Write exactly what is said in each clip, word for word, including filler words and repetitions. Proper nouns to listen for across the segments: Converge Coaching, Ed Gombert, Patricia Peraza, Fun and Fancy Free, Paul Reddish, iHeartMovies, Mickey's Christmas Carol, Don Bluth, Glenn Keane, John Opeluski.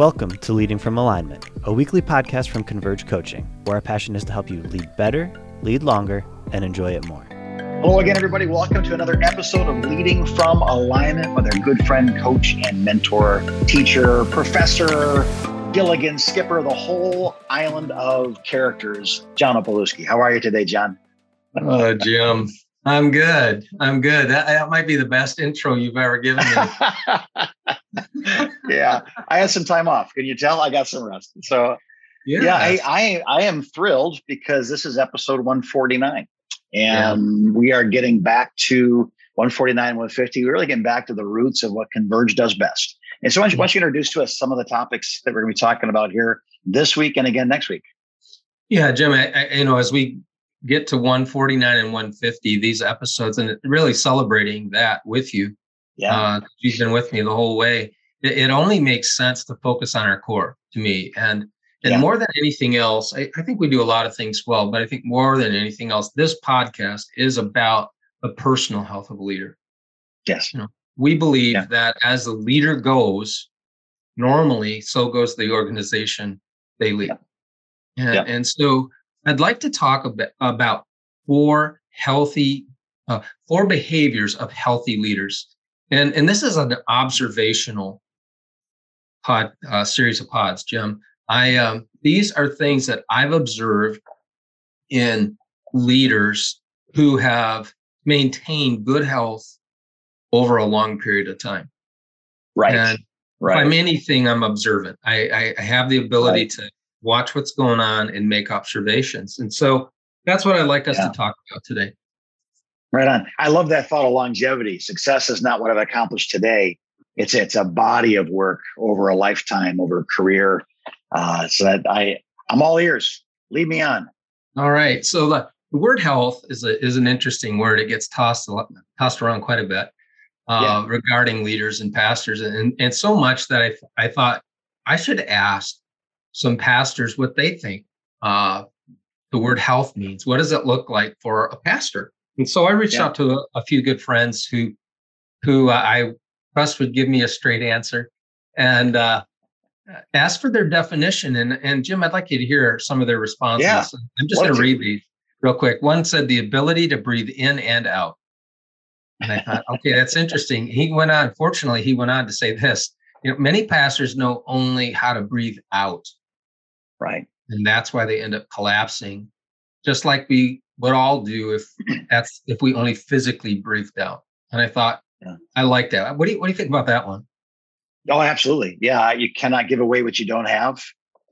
Welcome to Leading from Alignment, a weekly podcast from Converge Coaching, where our passion is to help you lead better, lead longer, and enjoy it more. Hello again, everybody. Welcome to another episode of Leading from Alignment with our good friend, coach, and mentor, teacher, professor, Gilligan, skipper, the whole island of characters, John Opeluski. How are you today, John? Oh, Jim. I'm good. I'm good. That, that might be the best intro you've ever given me. Yeah. I had some time off. Can you tell? I got some rest. So yeah, yeah I, I I am thrilled because this is episode one forty-nine. And yeah. we are getting back to one forty-nine, one fifty. We're really getting back to the roots of what Converge does best. And so why don't you, why don't you introduce to us some of the topics that we're going to be talking about here this week and again next week? Yeah, Jim, I, I, you know, as we get to one forty-nine and one fifty, these episodes, and really celebrating that with you. Yeah, uh, you've been with me the whole way. It, it only makes sense to focus on our core to me. And and yeah. more than anything else, I, I think we do a lot of things well, but I think more than anything else, this podcast is about the personal health of a leader. Yes. You know, we believe yeah. that as the leader goes, normally, so goes the organization they lead. Yeah. And, yeah. and so I'd like to talk about, about four healthy, uh, four behaviors of healthy leaders. And, and this is an observational pod uh, series of pods, Jim. I um, these are things that I've observed in leaders who have maintained good health over a long period of time. Right. And right. if I'm anything, I'm observant. I, I have the ability right. to watch what's going on and make observations. And so that's what I'd like us yeah. to talk about today. Right on. I love that thought of longevity. Success is not what I've accomplished today. It's it's a body of work over a lifetime, over a career. Uh, so that I, I'm all ears. Lead me on. All right. So the, the word health is a, is an interesting word. It gets tossed a lot, tossed around quite a bit uh, yeah. regarding leaders and pastors. And, and so much that I I thought I should ask some pastors what they think uh, the word health means. What does it look like for a pastor? And so I reached yeah. out to a, a few good friends who who uh, I trust would give me a straight answer and uh, asked for their definition. And, and Jim, I'd like you to hear some of their responses. Yeah. I'm just going to read these real quick. One said the ability to breathe in and out. And I thought, okay, that's interesting. He went on, fortunately, he went on to say this. You know, many pastors know only how to breathe out. Right. And that's why they end up collapsing, just like we would all do if that's if we only physically breathed out. And I thought, yeah. I like that. What do you what do you think about that one? Oh, absolutely. Yeah. You cannot give away what you don't have.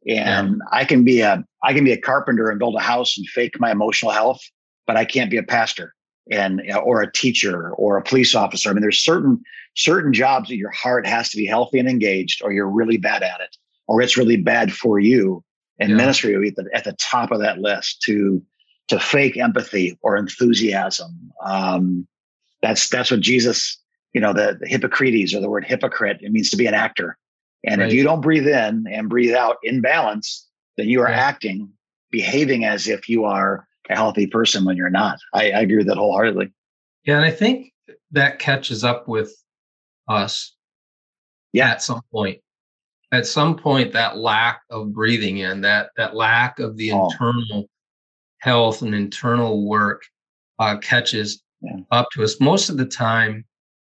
And yeah. I can be a I can be a carpenter and build a house and fake my emotional health, but I can't be a pastor and or a teacher or a police officer. I mean, there's certain certain jobs that your heart has to be healthy and engaged, or you're really bad at it, or it's really bad for you. And yeah. ministry would be at the, at the top of that list to to fake empathy or enthusiasm. Um, that's that's what Jesus, you know, the, the Hippocrates or the word hypocrite, it means to be an actor. And right. if you don't breathe in and breathe out in balance, then you are yeah. acting, behaving as if you are a healthy person when you're not. I, I agree with that wholeheartedly. Yeah, and I think that catches up with us yeah. at some point. At some point, that lack of breathing in, that that lack of the oh. internal health and internal work uh, catches yeah. up to us. Most of the time,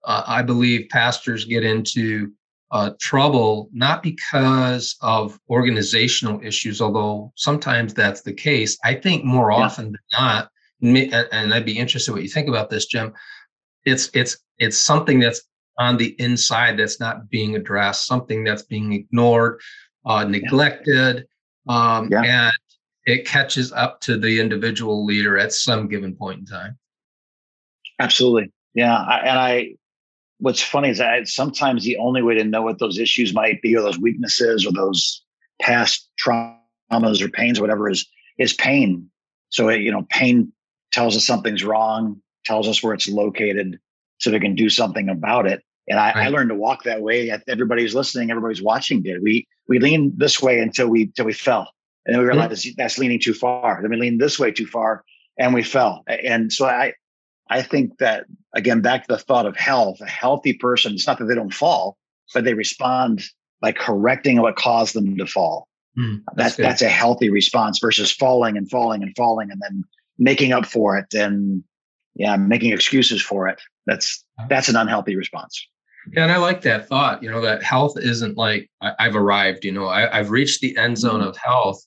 uh, I believe pastors get into uh, trouble, not because of organizational issues, although sometimes that's the case. I think more yeah. often than not, and I'd be interested in what you think about this, Jim, it's it's it's something that's on the inside that's not being addressed, something that's being ignored, uh, neglected, yeah. Um, yeah. and it catches up to the individual leader at some given point in time. Absolutely. Yeah. I, and I, what's funny is that sometimes the only way to know what those issues might be or those weaknesses or those past traumas or pains or whatever is, is pain. So, it, you know, pain tells us something's wrong, tells us where it's located, so they can do something about it. And I, right. I learned to walk that way. Everybody's listening. Everybody's watching. Did we we leaned this way until we till we fell, and then we realized mm-hmm. that's leaning too far. Then we leaned this way too far, and we fell. And so I, I think that again back to the thought of health. A healthy person. It's not that they don't fall, but they respond like correcting what caused them to fall. Mm, that's that, that's a healthy response versus falling and falling and falling and then making up for it and yeah, making excuses for it. That's that's an unhealthy response. Yeah, and I like that thought, you know, that health isn't like I, I've arrived, you know, I, I've reached the end zone mm-hmm. of health.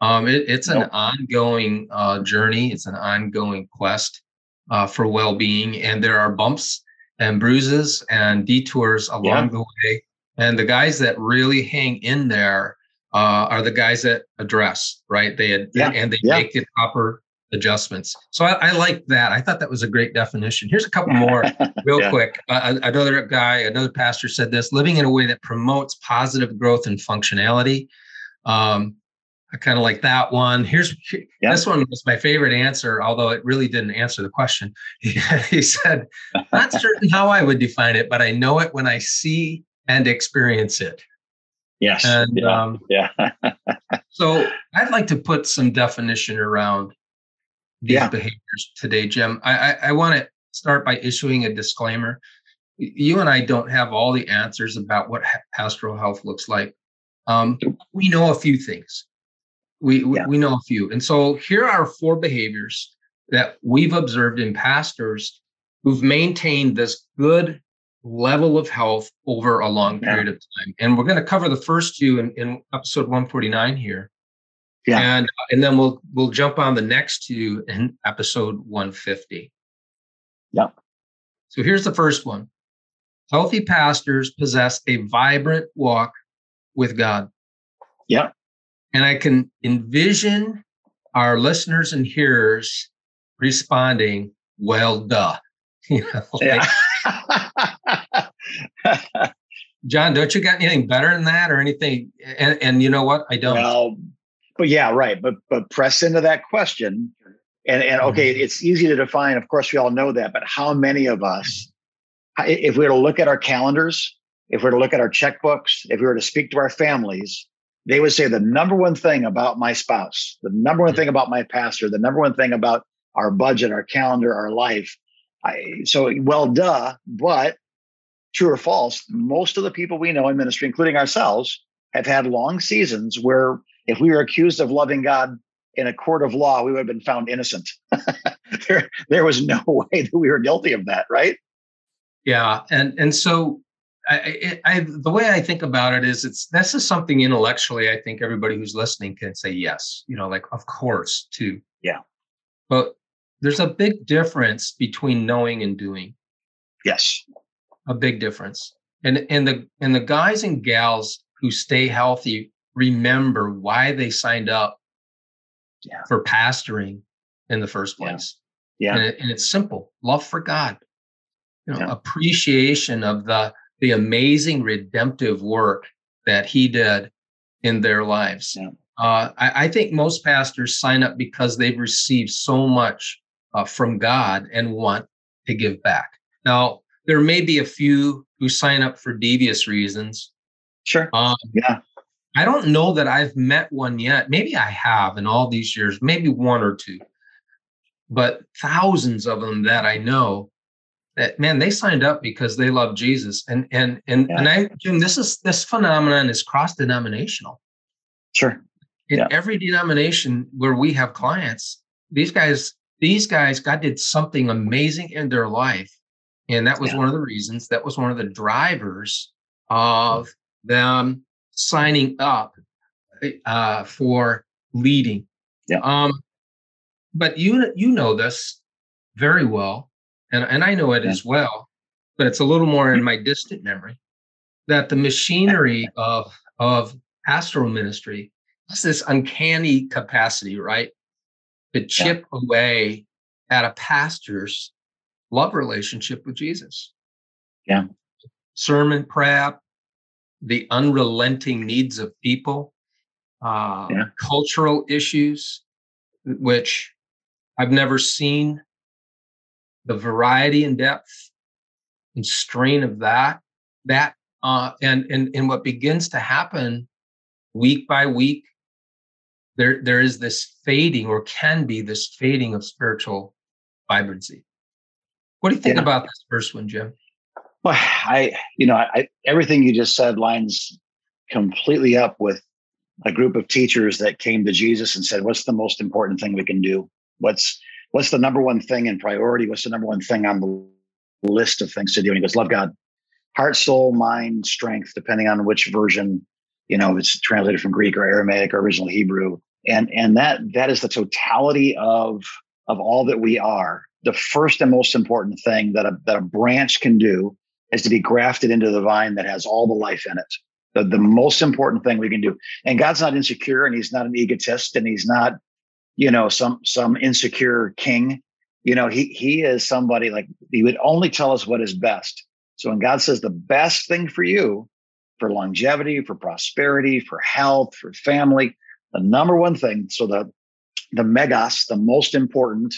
Um, it, it's an nope. ongoing uh, journey. It's an ongoing quest uh, for well-being. And there are bumps and bruises and detours along yeah. the way. And the guys that really hang in there uh, are the guys that address, right? They yeah. And they yeah. make the proper adjustments. So I, I like that. I thought that was a great definition. Here's a couple more real yeah. quick. Uh, another guy, another pastor said this, living in a way that promotes positive growth and functionality. Um, I kind of like that one. Here's yeah. This one was my favorite answer, although it really didn't answer the question. He said, not certain how I would define it, but I know it when I see and experience it. Yes. And, yeah. Um, yeah. So I'd like to put some definition around these yeah. behaviors today, Jim. I, I, I want to start by issuing a disclaimer. You and I don't have all the answers about what pastoral health looks like. Um, we know a few things. We yeah. we know a few. And so here are four behaviors that we've observed in pastors who've maintained this good level of health over a long yeah. period of time. And we're going to cover the first two in, in episode one forty-nine here. Yeah. And and then we'll we'll jump on the next two in episode one fifty. Yeah. So here's the first one. Healthy pastors possess a vibrant walk with God. Yeah. And I can envision our listeners and hearers responding, well, duh. You know, like, yeah. John, don't you got anything better than that or anything? And, and you know what? I don't. Well, but yeah, right. But but press into that question. And, and okay, mm-hmm. it's easy to define. Of course, we all know that. But how many of us, if we were to look at our calendars, if we were to look at our checkbooks, if we were to speak to our families, they would say the number one thing about my spouse, the number one thing about my pastor, the number one thing about our budget, our calendar, our life. I, so, well, duh, but true or false, most of the people we know in ministry, including ourselves, have had long seasons where if we were accused of loving God in a court of law, we would have been found innocent. there, there was no way that we were guilty of that, right? Yeah, and and so... I, I, the way I think about it is it's, this is something intellectually, I think everybody who's listening can say yes, you know, like, of course, too. Yeah. But there's a big difference between knowing and doing. Yes. A big difference. And, and the, and the guys and gals who stay healthy, remember why they signed up yeah. for pastoring in the first place. Yeah. yeah. And, it, and it's simple, love for God, you know, yeah. appreciation of the, the amazing redemptive work that he did in their lives. Yeah. Uh, I, I think most pastors sign up because they've received so much uh, from God and want to give back. Now, there may be a few who sign up for devious reasons. Sure. Um, yeah. I don't know that I've met one yet. Maybe I have in all these years, maybe one or two, but thousands of them that I know, that, man, they signed up because they love Jesus. And and and yeah. and I Jim, this is this phenomenon is cross-denominational. Sure. In yeah. every denomination where we have clients, these guys, these guys, God did something amazing in their life. And that was yeah. one of the reasons, that was one of the drivers of them signing up uh, for leading. Yeah. Um, but you you know this very well. And, and I know it yeah. as well, but it's a little more in my distant memory, that the machinery of, of pastoral ministry has this uncanny capacity, right, to chip yeah. away at a pastor's love relationship with Jesus. Yeah. Sermon prep, the unrelenting needs of people, uh, yeah. cultural issues, which I've never seen. The variety and depth and strain of that, that, uh, and and and what begins to happen week by week, there there is this fading, or can be this fading of spiritual vibrancy. What do you think yeah. about this first one, Jim? Well, I, you know, I, everything you just said lines completely up with a group of teachers that came to Jesus and said, what's the most important thing we can do? What's what's the number one thing in priority? What's the number one thing on the list of things to do? And he goes, love God. Heart, soul, mind, strength, depending on which version, you know, it's translated from Greek or Aramaic or original Hebrew. And and that that is the totality of, of all that we are. The first and most important thing that a, that a branch can do is to be grafted into the vine that has all the life in it. The, the most important thing we can do. And God's not insecure, and he's not an egotist, and he's not, you know, some some insecure king. You know, he he is somebody like, he would only tell us what is best. So when God says the best thing for you, for longevity, for prosperity, for health, for family, the number one thing, so the the megas, the most important,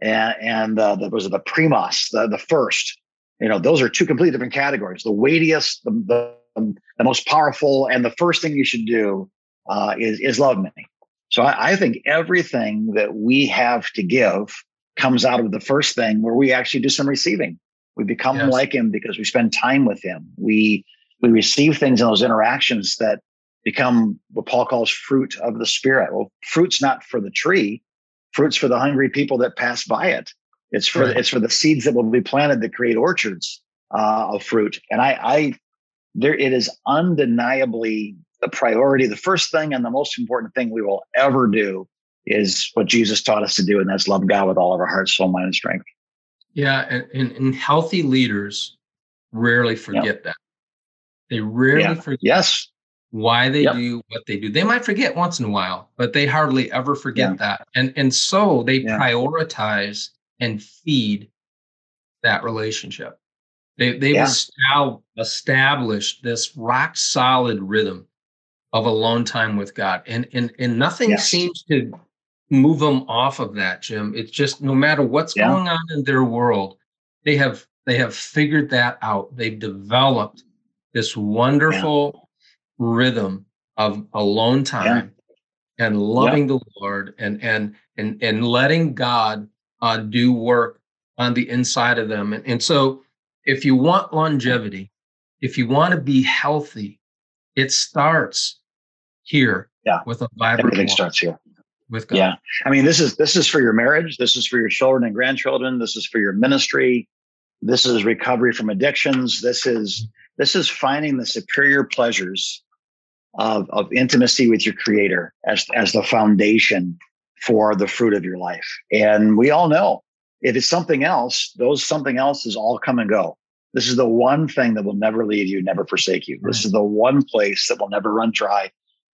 and, and uh, the, those are the primos, the, the first, you know, those are two completely different categories. The weightiest, the, the the most powerful, and the first thing you should do uh, is, is love me. So I, I think everything that we have to give comes out of the first thing, where we actually do some receiving. We become yes. like him because we spend time with him. We we receive things in those interactions that become what Paul calls fruit of the Spirit. Well, fruit's not for the tree. Fruit's for the hungry people that pass by it. It's for right. it's for the seeds that will be planted that create orchards uh, of fruit. And I I There, it is undeniably the priority. The first thing and the most important thing we will ever do is what Jesus taught us to do, and that's love God with all of our heart, soul, mind, and strength. Yeah, and, and, and healthy leaders rarely forget yep. that. They rarely yeah. forget yes. why they yep. do what they do. They might forget once in a while, but they hardly ever forget yeah. that. And, and so they yeah. prioritize and feed that relationship. They, they've yeah. established this rock solid rhythm of alone time with God. And, and, and nothing yes. seems to move them off of that, Jim. It's just no matter what's yeah. going on in their world, they have they have figured that out. They've developed this wonderful yeah. rhythm of alone time yeah. and loving yeah. the Lord and and and and letting God uh, do work on the inside of them. And, and so if you want longevity, if you want to be healthy, it starts here yeah. with a vibrant Everything walk starts here. With God. Yeah. I mean, this is this is for your marriage. This is for your children and grandchildren. This is for your ministry. This is recovery from addictions. This is this is finding the superior pleasures of, of intimacy with your Creator as, as the foundation for the fruit of your life. And we all know, if it's something else, those something else's all come and go. This is the one thing that will never leave you, never forsake you. Right. This is the one place that will never run dry.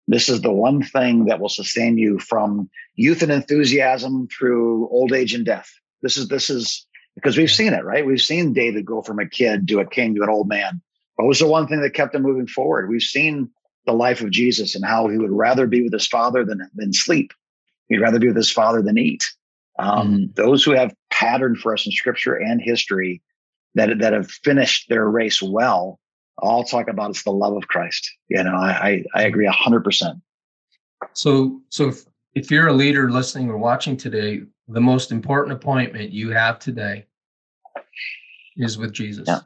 This is the one thing that will sustain you from youth and enthusiasm through old age and death. This is, this is, because we've seen it, right? We've seen David go from a kid to a king to an old man. What was the one thing that kept him moving forward? We've seen the life of Jesus and how he would rather be with his father than, than sleep. He'd rather be with his father than eat. Um, mm-hmm. Those who have patterned for us in scripture and history that, that have finished their race well, all talk about it's the love of Christ. You know, I, I, I agree a hundred percent. So, so if, if you're a leader listening or watching today, the most important appointment you have today is with Jesus. Yeah.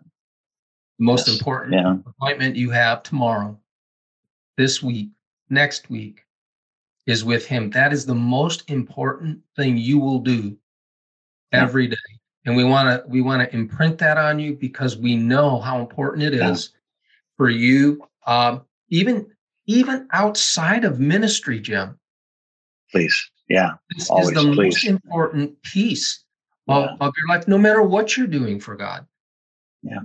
The most yes. important yeah. appointment you have tomorrow, this week, next week, is with him. That is the most important thing you will do every day. And we want to we want to imprint that on you, because we know how important it is yeah. for you, um, even even outside of ministry, Jim. Please, yeah, this always, is the please. most important piece of, yeah. of your life, no matter what you're doing for God. Yeah.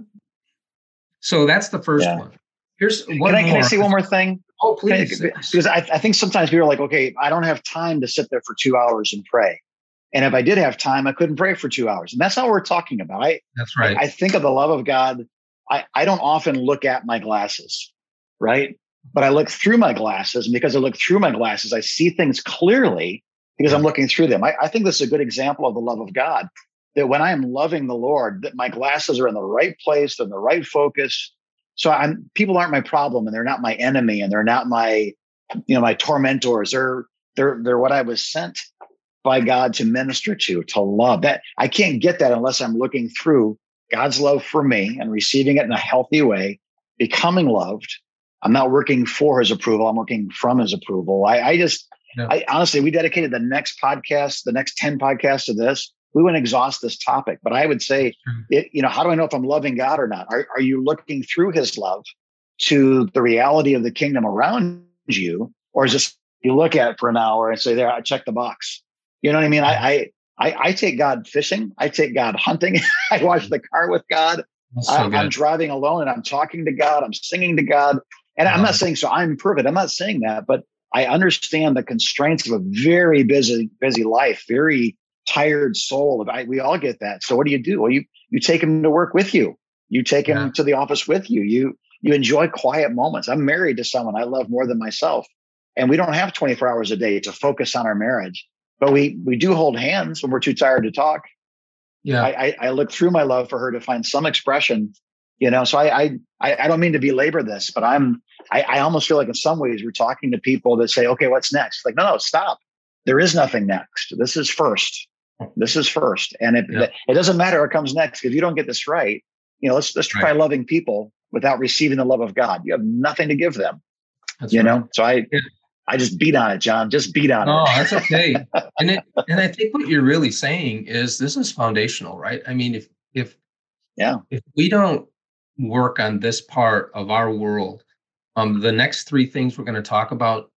So that's the first yeah. one. Here's one can I can more. I say one more thing? Oh, please. Because I, I think sometimes people are like, okay, I don't have time to sit there for two hours and pray. And if I did have time, I couldn't pray for two hours. And that's not what we're talking about. I, that's right. I, I think of the love of God. I, I don't often look at my glasses, right? But I look through my glasses. And because I look through my glasses, I see things clearly because I'm looking through them. I, I think this is a good example of the love of God, that when I am loving the Lord, that my glasses are in the right place, they're in the right focus. So I'm, people aren't my problem, and they're not my enemy, and they're not my, you know, my tormentors. They're they're they're what I was sent by God to minister to, to love. That I can't get that unless I'm looking through God's love for me and receiving it in a healthy way, becoming loved, I'm not working for his approval. I'm working from his approval. I, I just, yeah. I honestly, we dedicated the next podcast, the next ten podcasts to this. We wouldn't exhaust this topic, but I would say, it, you know, how do I know if I'm loving God or not? Are, are you looking through his love to the reality of the kingdom around you? Or is this, you look at it for an hour and say, there, I check the box. You know what I mean? I, I, I take God fishing. I take God hunting. I wash the car with God. So I, I'm driving alone and I'm talking to God. I'm singing to God. And wow. I'm not saying, so I'm perfect. I'm not saying that, but I understand the constraints of a very busy, busy life, very tired soul. I, we all get that. So what do you do? Well, you, you take him to work with you. You take him yeah. to the office with you. You, you enjoy quiet moments. I'm married to someone I love more than myself. And we don't have twenty-four hours a day to focus on our marriage, but we, we do hold hands when we're too tired to talk. Yeah. I, I, I look through my love for her to find some expression, you know, so I, I, I don't mean to belabor this, but I'm, I, I almost feel like in some ways we're talking to people that say, okay, what's next? Like, no, no, stop. There is nothing next. This is first. This is first. And it, yeah. it doesn't matter what comes next. If you don't get this right, you know, let's, let's try right. loving people without receiving the love of God. You have nothing to give them, that's you right. know? So I, yeah. I just beat on it, John. Just beat on oh, it. Oh, that's okay. And it, and I think what you're really saying is this is foundational, right? I mean, if if yeah, if we don't work on this part of our world, um, the next three things we're going to talk about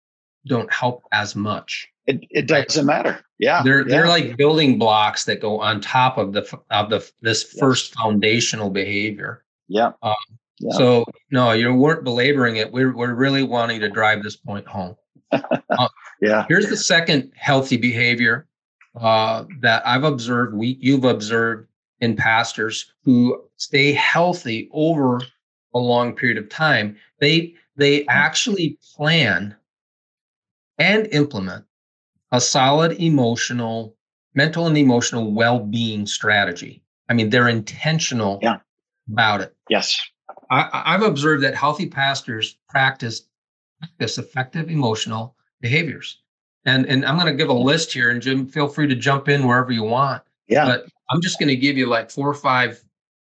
don't help as much. It it doesn't right? matter. Yeah, they're yeah. they're like building blocks that go on top of the of the this yes. first foundational behavior. Yeah. Um, yeah. So no, you weren't belaboring it. We're we're really wanting to drive this point home. uh, yeah. Here's the second healthy behavior uh, that I've observed, we, you've observed in pastors who stay healthy over a long period of time. They they actually plan and implement a solid emotional, mental and emotional well-being strategy. I mean, they're intentional yeah. about it. Yes. I, I've observed that healthy pastors practice this effective emotional behaviors. And and I'm going to give a list here, and Jim, feel free to jump in wherever you want. Yeah. But I'm just going to give you like four or five,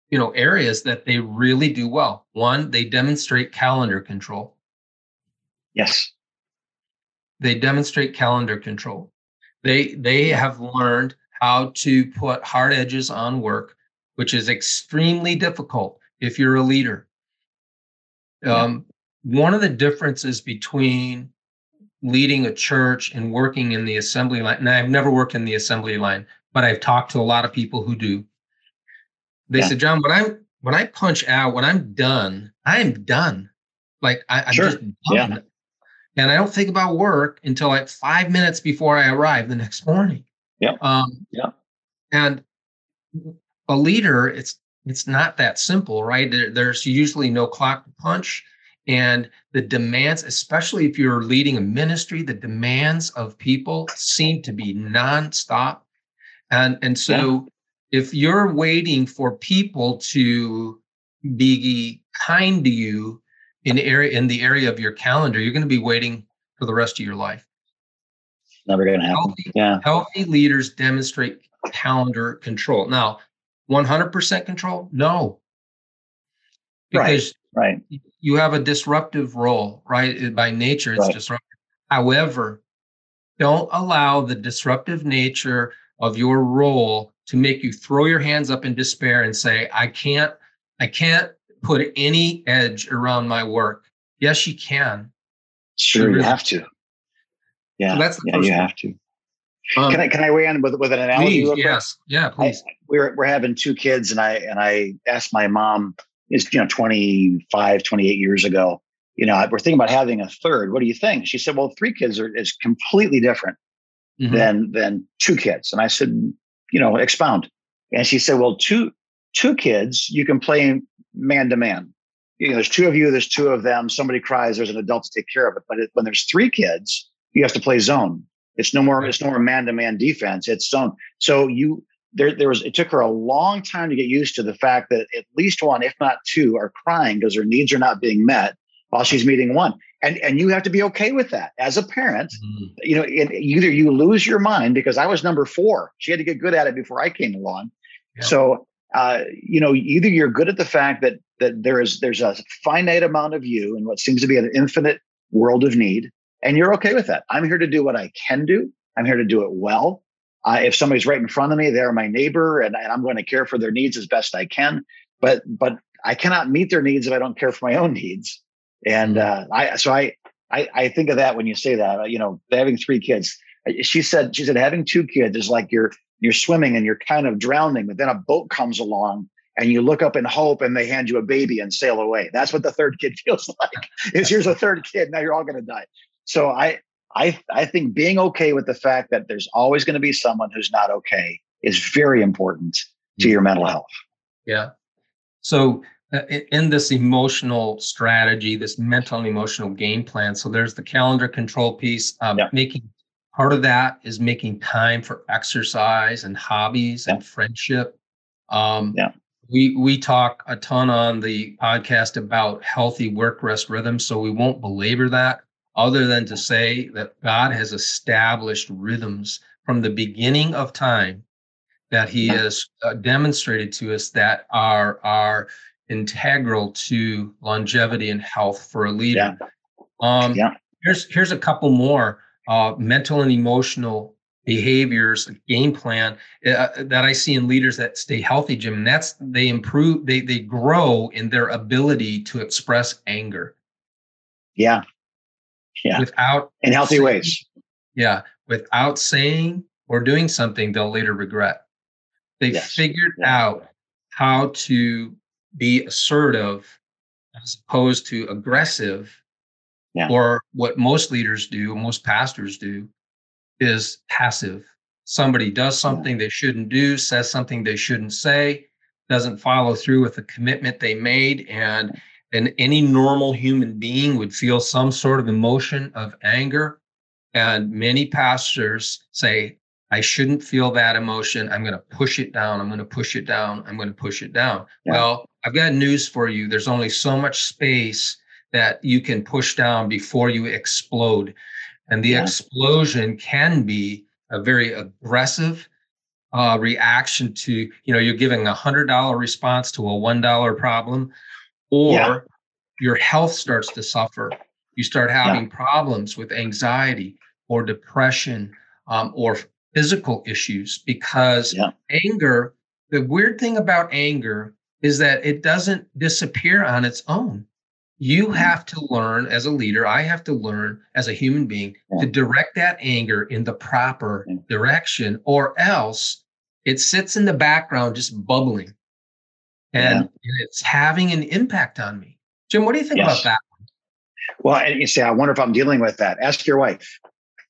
you know, areas that they really do well. One, they demonstrate calendar control. Yes. They demonstrate calendar control. They they have learned how to put hard edges on work, which is extremely difficult if you're a leader. Um yeah. One of the differences between leading a church and working in the assembly line, and I've never worked in the assembly line, but I've talked to a lot of people who do. They yeah. said, John, when I'm when I punch out, when I'm done, I am done. Like I, I'm sure. just done. Yeah. And I don't think about work until like five minutes before I arrive the next morning. Yeah. Um, yeah. And a leader, it's it's not that simple, right? There, there's usually no clock to punch. And the demands, especially if you're leading a ministry, the demands of people seem to be nonstop. And, and so yeah. if you're waiting for people to be kind to you in the area, in the area of your calendar, you're going to be waiting for the rest of your life. Never going to happen. Healthy, yeah. healthy leaders demonstrate calendar control. Now, one hundred percent control? No. Because right. right. you have a disruptive role, right? By nature, it's right. disruptive. However, don't allow the disruptive nature of your role to make you throw your hands up in despair and say, I can't, I can't put any edge around my work. Yes, you can. Sure, you, really you have can. to. Yeah, so that's the yeah you one. have to. Um, can I can I weigh in with, with an analogy? Please, real quick? Yes, yeah, please. I, we're, we're having two kids, and I and I asked my mom, is, you know, twenty-five, twenty-eight years ago, you know, we're thinking about having a third. What do you think? She said, well, three kids are, is completely different mm-hmm. than, than two kids. And I said, you know, expound. And she said, well, two, two kids, you can play man to man. You know, there's two of you, there's two of them. Somebody cries, there's an adult to take care of it. But it, when there's three kids, you have to play zone. It's no more, it's no more man to man defense. It's zone. So you, There, there was. It took her a long time to get used to the fact that at least one, if not two, are crying because her needs are not being met while she's meeting one, and and you have to be okay with that as a parent. Mm-hmm. You know, it, either you lose your mind because I was number four. She had to get good at it before I came along. Yeah. So, uh, you know, either you're good at the fact that that there is there's a finite amount of you in what seems to be an infinite world of need, and you're okay with that. I'm here to do what I can do. I'm here to do it well. Uh, if somebody's right in front of me, they're my neighbor, and, and I'm going to care for their needs as best I can. But but I cannot meet their needs if I don't care for my own needs. And uh, I so I, I I think of that when you say that. You know, having three kids. She said she said having two kids is like you're you're swimming and you're kind of drowning, but then a boat comes along and you look up in hope and they hand you a baby and sail away. That's what the third kid feels like. Is here's a third kid, now you're all going to die. So I. I, I think being okay with the fact that there's always going to be someone who's not okay is very important to your mental health. Yeah. So uh, in this emotional strategy, this mental and emotional game plan, so there's the calendar control piece. Um, yeah. Making part of that is making time for exercise and hobbies yeah. and friendship. Um, yeah. We we talk a ton on the podcast about healthy work-rest rhythms, so we won't belabor that. Other than to say that God has established rhythms from the beginning of time that he has uh, demonstrated to us that are, are integral to longevity and health for a leader. Yeah. Um, yeah. Here's, here's a couple more uh, mental and emotional behaviors, game plan uh, that I see in leaders that stay healthy, Jim, and that's they improve, they they grow in their ability to express anger. Yeah. Yeah. Without in healthy saying, ways. Yeah. Without saying or doing something they'll later regret. They yes. figured yeah. out how to be assertive as opposed to aggressive. Yeah. Or what most leaders do, most pastors do, is passive. Somebody does something yeah. they shouldn't do, says something they shouldn't say, doesn't follow through with the commitment they made, and And any normal human being would feel some sort of emotion of anger. And many pastors say, I shouldn't feel that emotion. I'm going to push it down. I'm going to push it down. I'm going to push it down. Yeah. Well, I've got news for you. There's only so much space that you can push down before you explode. And the yeah. explosion can be a very aggressive uh, reaction to, you know, you're giving a one hundred dollars response to a one dollar problem. Or yeah. your health starts to suffer. You start having yeah. problems with anxiety or depression um, or physical issues because yeah. anger, the weird thing about anger is that it doesn't disappear on its own. You have to learn as a leader, I have to learn as a human being yeah. to direct that anger in the proper yeah. direction, or else it sits in the background just bubbling. And yeah. it's having an impact on me. Jim, what do you think yes. about that? Well, and you say, I wonder if I'm dealing with that. Ask your wife,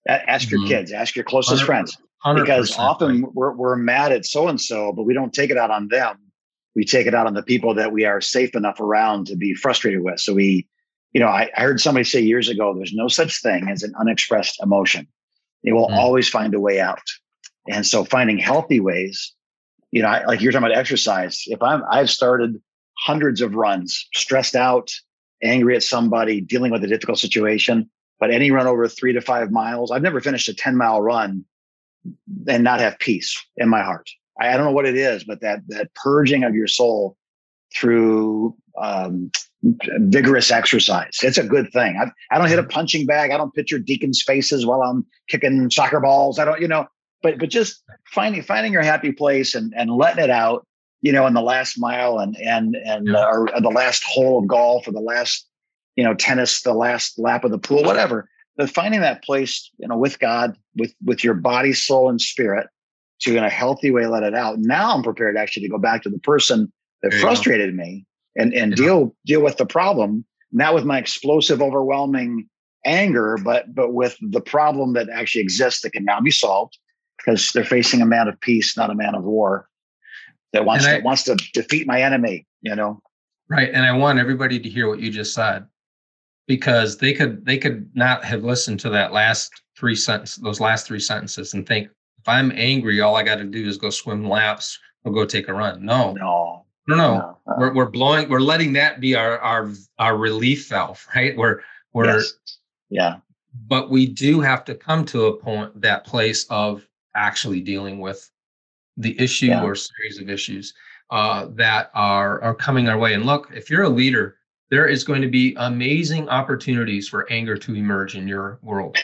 ask your mm-hmm. kids, ask your closest friends. Because often right. we're, we're mad at so-and-so, but we don't take it out on them. We take it out on the people that we are safe enough around to be frustrated with. So we, you know, I, I heard somebody say years ago, there's no such thing as an unexpressed emotion. It will mm-hmm. always find a way out. And so finding healthy ways. You know, like you're talking about exercise. If I'm, I've started hundreds of runs, stressed out, angry at somebody, dealing with a difficult situation. But any run over three to five miles, I've never finished a ten mile run and not have peace in my heart. I, I don't know what it is, but that that purging of your soul through um, vigorous exercise, it's a good thing. I, I don't hit a punching bag. I don't picture deacons' faces while I'm kicking soccer balls. I don't, you know. But but just finding finding your happy place and, and letting it out, you know, in the last mile and and and yeah. uh, or the last hole of golf or the last, you know, tennis, the last lap of the pool, whatever. But finding that place, you know, with God, with with your body, soul, and spirit, to in a healthy way let it out. Now I'm prepared actually to go back to the person that yeah. frustrated me and and yeah. deal deal with the problem, not with my explosive, overwhelming anger, but but with the problem that actually exists that can now be solved. Because they're facing a man of peace, not a man of war, that wants I, to wants to defeat my enemy, you know. Right, and I want everybody to hear what you just said, because they could they could not have listened to that last three sentence, those last three sentences, and think if I'm angry, all I got to do is go swim laps or go take a run. No, no, no, no. no. We're we're blowing, we're letting that be our our our relief valve, right? We're we're yes. yeah, but we do have to come to a point that place of actually dealing with the issue yeah. or series of issues. uh, that are, are coming our way. And look, if you're a leader, there is going to be amazing opportunities for anger to emerge in your world.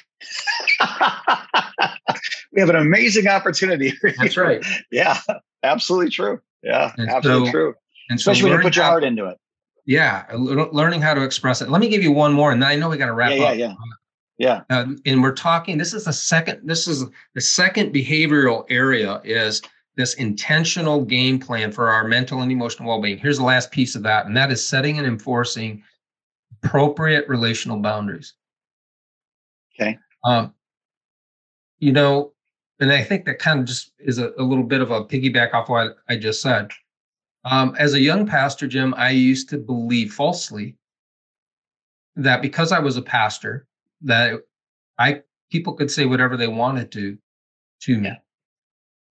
We have an amazing opportunity. That's right. Yeah, absolutely true. Yeah, and absolutely so, true. And especially so when you put your heart into it. Yeah, learning how to express it. Let me give you one more, and then I know we got to wrap yeah, up. Yeah, yeah. Yeah. Uh, and we're talking, this is the second, this is the second behavioral area, is this intentional game plan for our mental and emotional well-being. Here's the last piece of that, and that is setting and enforcing appropriate relational boundaries. Okay. Um, you know, and I think that kind of just is a, a little bit of a piggyback off what I just said. Um, as a young pastor, Jim, I used to believe falsely that because I was a pastor, that I people could say whatever they wanted to to me. Yeah.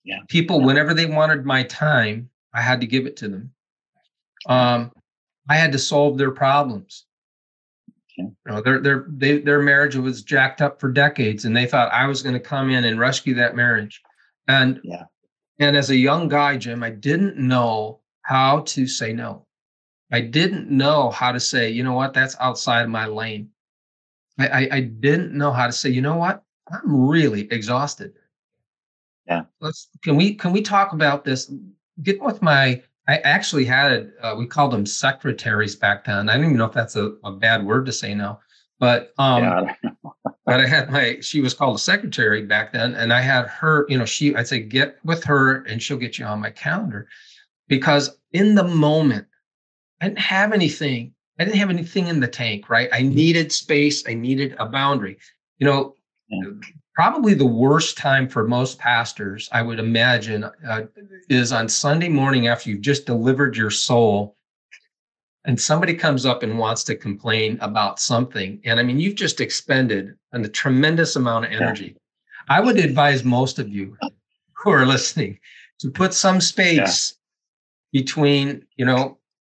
Yeah. People, yeah. whenever they wanted my time, I had to give it to them. Um, I had to solve their problems. Okay. You know, their their they, their marriage was jacked up for decades, and they thought I was going to come in and rescue that marriage. And yeah. and as a young guy, Jim, I didn't know how to say no. I didn't know how to say, you know what, that's outside of my lane. I, I didn't know how to say, you know what? I'm really exhausted. Yeah. Let's can we can we talk about this? Get with my. I actually had uh, we called them secretaries back then. I don't even know if that's a, a bad word to say now, but um, yeah. but I had my. She was called a secretary back then, and I had her. You know, she. I'd say get with her, and she'll get you on my calendar, because in the moment, I didn't have anything. I didn't have anything in the tank, right? I needed space. I needed a boundary. You know, yeah. probably the worst time for most pastors, I would imagine, uh, is on Sunday morning after you've just delivered your soul and somebody comes up and wants to complain about something. And I mean, you've just expended a tremendous amount of energy. Yeah. I would advise most of you who are listening to put some space yeah. between, you know,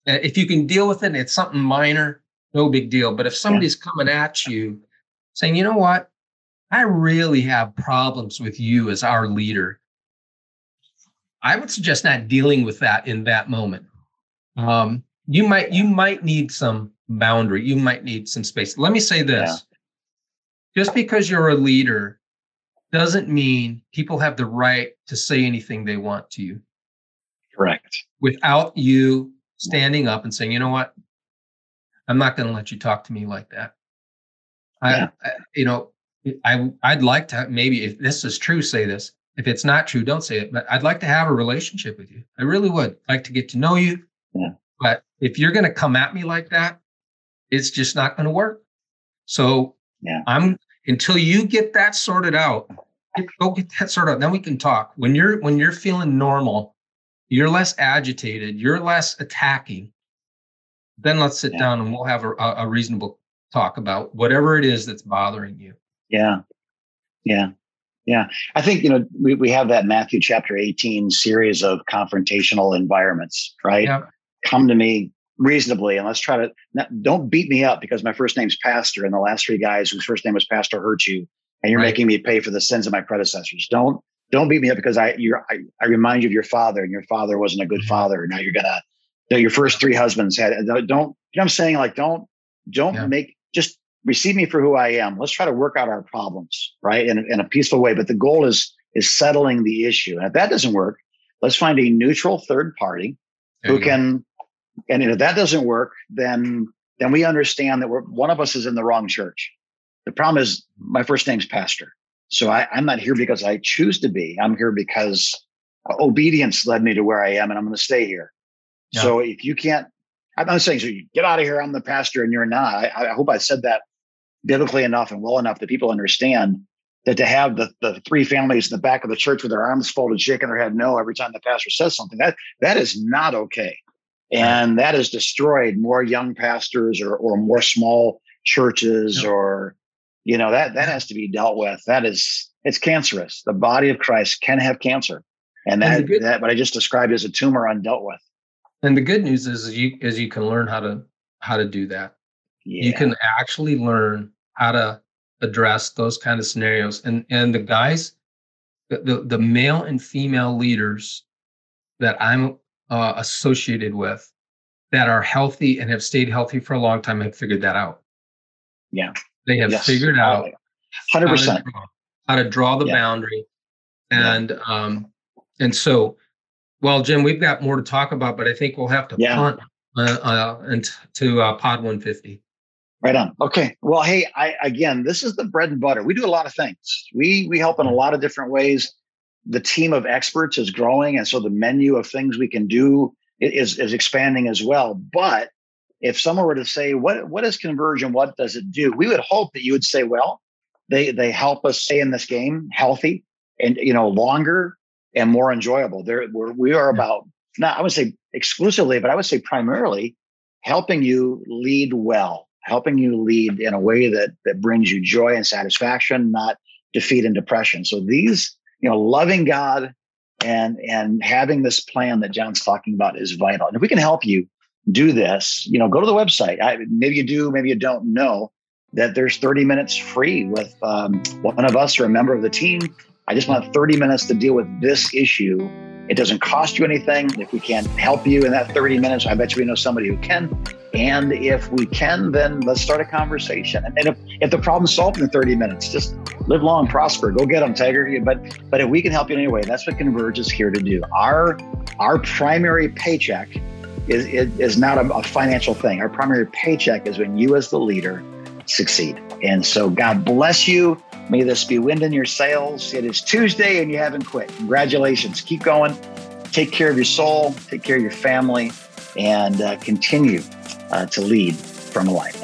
if you can deal with it, it's something minor, no big deal. But if somebody's yeah. coming at you saying, you know what, I really have problems with you as our leader, I would suggest not dealing with that in that moment. Um, you might you might need some boundary. You might need some space. Let me say this. Yeah. Just because you're a leader doesn't mean people have the right to say anything they want to you. Correct. Without you standing up and saying, you know what, I'm not going to let you talk to me like that. Yeah. I, I, you know, I, I'd like to, maybe if this is true, say this. If it's not true, don't say it. But I'd like to have a relationship with you. I really would like to get to know you. Yeah. But if you're going to come at me like that, it's just not going to work. So yeah. I'm until you get that sorted out, go get that sorted out. Then we can talk. When you're when you're feeling normal, you're less agitated, you're less attacking, then let's sit yeah. down and we'll have a, a reasonable talk about whatever it is that's bothering you. Yeah, yeah, yeah. I think, you know, we, we have that Matthew chapter eighteen series of confrontational environments, right? Yeah. Come to me reasonably and let's try to, not, don't beat me up because my first name's Pastor and the last three guys whose first name was Pastor hurt you and you're right. making me pay for the sins of my predecessors. Don't. Don't beat me up because I, you're, I I remind you of your father and your father wasn't a good father. Now you're gonna, you know, your first three husbands had. Don't. You know what I'm saying? Like don't don't yeah. make just receive me for who I am. Let's try to work out our problems right in in a peaceful way. But the goal is is settling the issue. And if that doesn't work, let's find a neutral third party there who can. Go. And if that doesn't work, then then we understand that we're one of us is in the wrong church. The problem is my first name's Pastor. So I, I'm not here because I choose to be. I'm here because obedience led me to where I am, and I'm going to stay here. Yeah. So if you can't, I'm not saying, so you get out of here, I'm the pastor, and you're not. I, I hope I said that biblically enough and well enough that people understand that to have the, the three families in the back of the church with their arms folded, shaking their head no every time the pastor says something, that that is not okay. And that has destroyed more young pastors or, or more small churches yeah. or you know, that that has to be dealt with. That is, it's cancerous. The body of Christ can have cancer. And that, and good, that what I just described is a tumor undealt with. And the good news is, is you is you can learn how to how to do that. Yeah. You can actually learn how to address those kind of scenarios. And and the guys, the, the, the male and female leaders that I'm uh, associated with that are healthy and have stayed healthy for a long time have figured that out. Yeah. They have yes. figured out one hundred percent how to draw, how to draw the yeah. boundary. And, yeah. um, and so, well, Jim, we've got more to talk about, but I think we'll have to yeah. punt uh, uh, and to uh, Pod one fifty. Right on. Okay. Well, hey, I, again, this is the bread and butter. We do a lot of things. We, we help in a lot of different ways. The team of experts is growing. And so the menu of things we can do is, is expanding as well. But if someone were to say, what, what is Converge and what does it do? We would hope that you would say, well, they, they help us stay in this game healthy and, you know, longer and more enjoyable. There we're, we are about, not, I would say exclusively, but I would say primarily helping you lead well, helping you lead in a way that, that brings you joy and satisfaction, not defeat and depression. So these, you know, loving God and, and having this plan that John's talking about is vital. And if we can help you do this, you know, go to the website. I, maybe you do, maybe you don't know that there's thirty minutes free with um, one of us or a member of the team. I just want thirty minutes to deal with this issue. It doesn't cost you anything. If we can't help you in that thirty minutes, I bet you we know somebody who can. And if we can, then let's start a conversation. And if, if the problem's solved in thirty minutes, just live long, prosper, go get them, Tiger. But but if we can help you in any way, that's what Converge is here to do. Our our primary paycheck is, is, is not a, a financial thing. Our primary paycheck is when you as the leader succeed. And so God bless you. May this be wind in your sails. It is Tuesday and you haven't quit. Congratulations. Keep going. Take care of your soul. Take care of your family. And uh, continue uh, to lead from a life.